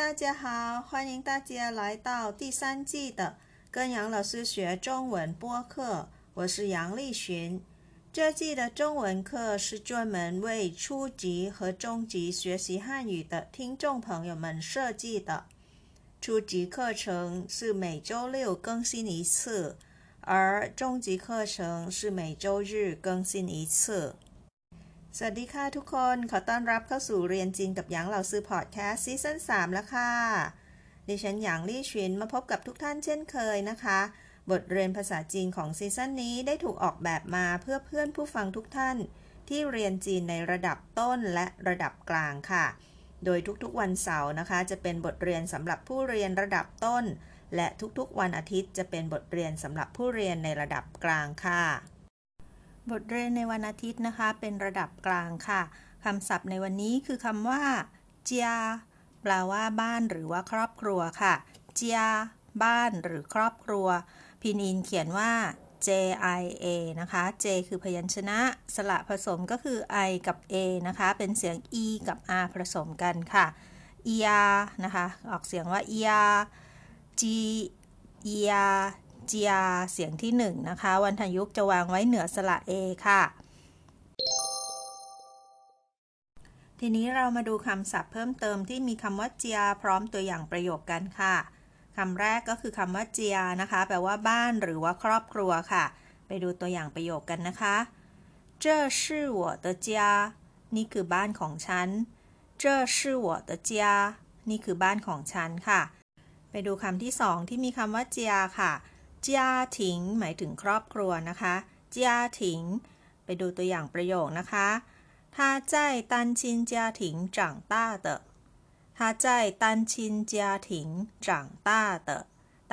大家好，欢迎大家来到第三季的跟杨老师学中文播客，我是杨丽群。这季的中文课是专门为初级和中级学习汉语的听众朋友们设计的。初级课程是每周六更新一次，而中级课程是每周日更新一次。สวัสดีค่ะทุกคนขอต้อนรับเข้าสู่เรียนจีนกับหยางเหล่าซื้อพอดแคสต์ซีซั่น3แล้วค่ะดิฉันหยางลี่ชินมาพบกับทุกท่านเช่นเคยนะคะบทเรียนภาษาจีนของซีซั่นนี้ได้ถูกออกแบบมาเพื่อเพื่อนผู้ฟังทุกท่านที่เรียนจีนในระดับต้นและระดับกลางค่ะโดยทุกๆวันเสาร์นะคะจะเป็นบทเรียนสำหรับผู้เรียนระดับต้นและทุกๆวันอาทิตย์จะเป็นบทเรียนสำหรับผู้เรียนในระดับกลางค่ะบทเรียนในวันอาทิตย์นะคะเป็นระดับกลางค่ะคำศัพท์ในวันนี้คือคำว่าเจียแปลว่าบ้านหรือว่าครอบครัวค่ะเจียบ้านหรือครอบครัวพินอินเขียนว่า JIA นะคะ J คือพยัญชนะสระผสมก็คือ I กับ A นะคะเป็นเสียง E กับ R ผสมกันค่ะเอียนะคะออกเสียงว่าเอียจีเอียเจียเสียงที่1นะคะวรรณยุกต์จะวางไว้เหนือสระเอค่ะทีนี้เรามาดูคำศัพท์เพิ่มเติมที่มีคำว่าเจียพร้อมตัวอย่างประโยคกันค่ะคำแรกก็คือคำว่าเจียนะคะแปลว่าบ้านหรือว่าครอบครัวค่ะไปดูตัวอย่างประโยคกันนะคะ这是我的家นี่คือบ้านของฉัน这是我的家นี่คือบ้านของฉันค่ะไปดูคำที่2ที่มีคำว่าเจียค่ะเจียถิงหมายถึงครอบครัวนะคะเจียถิงไปดูตัวอย่างประโยคนะคะ他在单亲家庭长大的他在单亲家庭长大的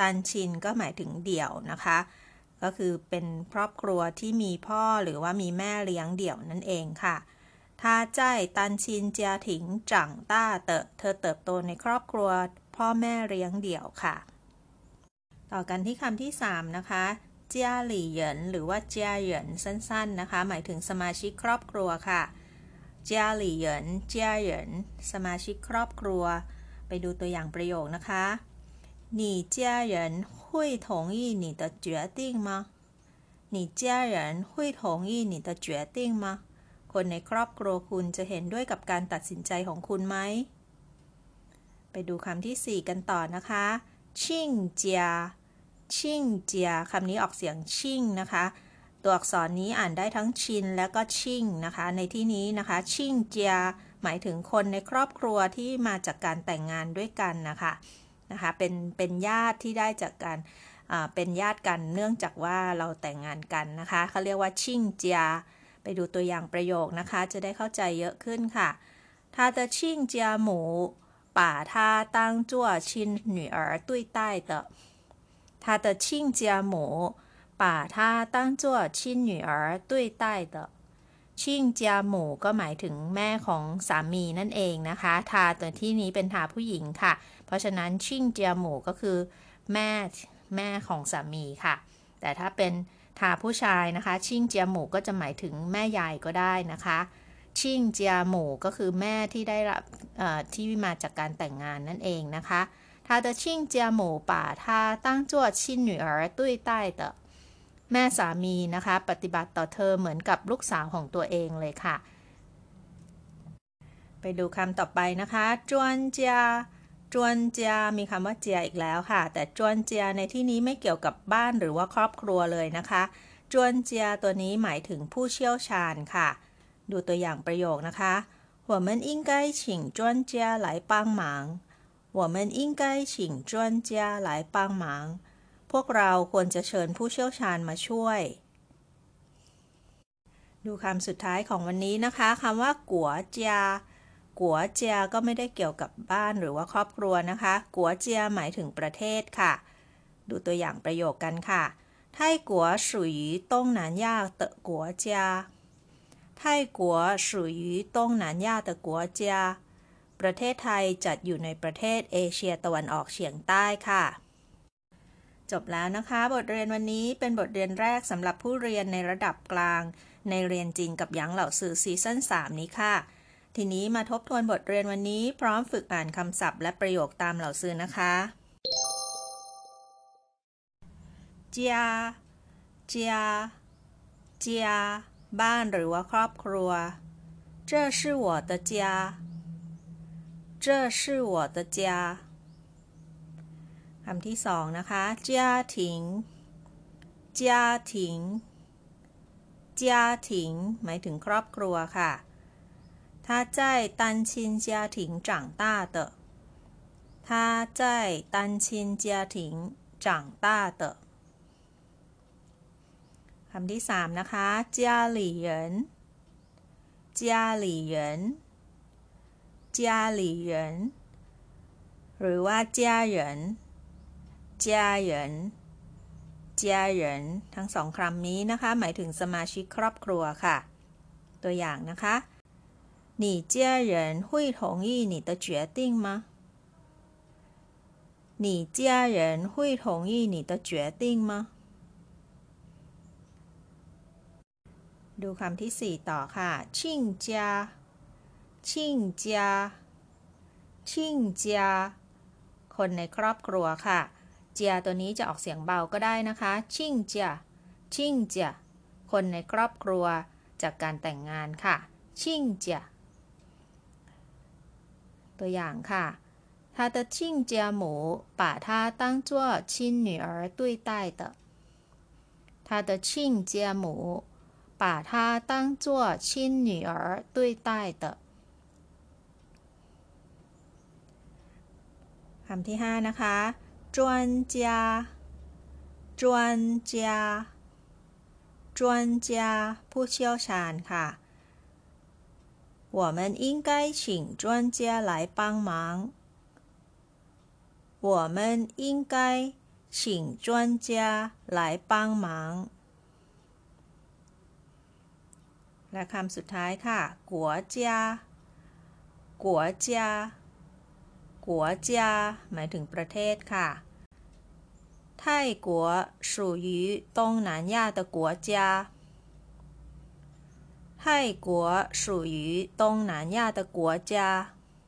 单亲ก็หมายถึงเดี่ยวนะคะก็คือเป็นครอบครัวที่มีพ่อหรือว่ามีแม่เลี้ยงเดี่ยวนั่นเองค่ะ他在单亲家庭长大的เธอเติบโตในครอบครัวพ่อแม่เลี้ยงเดี่ยวค่ะต่อกันที่คำที่3นะคะเจียหลี่เหยินหรือว่าเจียเหยินสั้นๆนะคะหมายถึงสมาชิกครอบครัวค่ะเจียหลี่เหยินเจียเหยินสมาชิกครอบครัวไปดูตัวอย่างประโยคนะคะ你家人会同意你的决定吗你家人会同意你的决定吗คนในครอบครัวคุณจะเห็นด้วยกับการตัดสินใจของคุณไหมไปดูคำที่4กันต่อนะคะชิ่งเจียชิ่งเจียคำนี้ออกเสียงชิ่งนะคะตัวอักษรนี้อ่านได้ทั้งชินและก็ชิ่งนะคะในที่นี้นะคะชิ่งเจียหมายถึงคนในครอบครัวที่มาจากการแต่งงานด้วยกันนะคะเป็นญาติที่ได้จากการเป็นญาติกันเนื่องจากว่าเราแต่งงานกันนะคะเขาเรียกว่าชิ่งเจียไปดูตัวอย่างประโยคนะคะจะได้เข้าใจเยอะขึ้นค่ะถ้าจะชิ่งเจียหมู把她当作亲女儿对待的她的亲家母把她当作亲女儿对待的亲家母ก็หมายถึงแม่ของสามีนั่นเองนะคะทาตัวที่นี้เป็นทาผู้หญิงค่ะเพราะฉะนั้นชิ่งเจียหมูก็คือแม่ของสามีค่ะแต่ถ้าเป็นทาผู้ชายนะคะชิ่งเจียหมูก็จะหมายถึงแม่ยายก็ได้นะคะชิ่งเจียหมู่ก็คือแม่ที่ได้รับที่มาจากการแต่งงานนั่นเองนะคะ她的亲家母把她当作亲女儿对待的แม่สามีนะคะปฏิบัติต่อเธอเหมือนกับลูกสาวของตัวเองเลยค่ะไปดูคำต่อไปนะคะจวนเจียจวนเจียมีคำว่าเจียอีกแล้วค่ะแต่จวนเจียในที่นี้ไม่เกี่ยวกับบ้านหรือว่าครอบครัวเลยนะคะจวนเจียตัวนี้หมายถึงผู้เชี่ยวชาญค่ะดูตัวอย่างประโยคนะคะ我们应该请专家来帮忙我们应该请专家来帮忙พวกเราควรจะเชิญผู้เชี่ยวชาญมาช่วยดูคำสุดท้ายของวันนี้นะคะคำว่ากัวเจียกัวเจียก็ไม่ได้เกี่ยวกับบ้านหรือว่าครอบครัวนะคะกัวเจียหมายถึงประเทศค่ะดูตัวอย่างประโยคกันค่ะไทกัว属于东南亚的国家泰国属于东南亚的国家ประเทศไทยจัดอยู่ในประเทศเอเชียตะวันออกเฉียงใต้ค่ะจบแล้วนะคะบทเรียนวันนี้เป็นบทเรียนแรกสำหรับผู้เรียนในระดับกลางในเรียนจีนกับหยางเหล่าซือซีซั่น3นี้ค่ะ ทีนี้มาทบทวนบทเรียนวันนี้พร้อมฝึกอ่านคำศัพท์และประโยคตามเหล่าซื้อนะคะ家家家บ้านหรือว่าครอบครัว这是我的家这是我的家คำที่สองนะคะ家庭家庭家庭หมายถึงครอบครัวค่ะ他在单亲家庭长大的，他在单亲家庭长大的。คำที่สามนะคะ家里人，家里人，家里人，หรือว่า家人，家人，家人ทั้งสองคำนี้นะคะหมายถึงสมาชิกครอบครัวค่ะตัวอย่างนะคะ你家人会同意你的决定吗？你家人会同意你的决定吗？ดูคำที่สี่ต่อค่ะ亲家亲家亲家คนในครอบครัวค่ะเจียตัวนี้จะออกเสียงเบาก็ได้นะคะ亲家亲家คนในครอบครัวจากการแต่งงานค่ะ亲家ตัวอย่างค่ะ他的亲家母把她当作亲女儿对待的他的亲家母把她当作亲女儿对待的คำที่ห้านะคะ专家专家专家ผู้เชี่ยวชาญค่ะ我们应该请专家来帮忙。我们应该请专家来帮忙。และคำสุดท้ายค่ะ国家国家国家หมายถึงประเทศค่ะ泰国属于东南亚的国家泰国属于东南亚的国家。ก่อน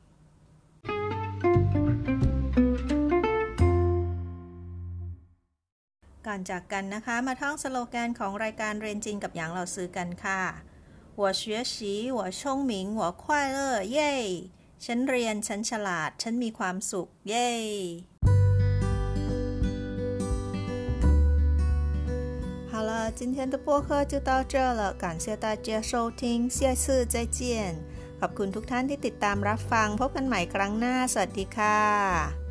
จากกันนะคะมาท่องสโลแกนของรายการเรียนจีนกับหยางเหล่าซื้อกันค่ะ我学习我聪明我快乐耶ฉันเรียนฉันฉลาดฉันมีความสุขเย้好了，今天的播客就到这了，感谢大家收听，下次再见。ขอบคุณทุกท่านที่ติดตามรับฟังพบกันใหม่ครั้งหน้าสวัสดีค่ะ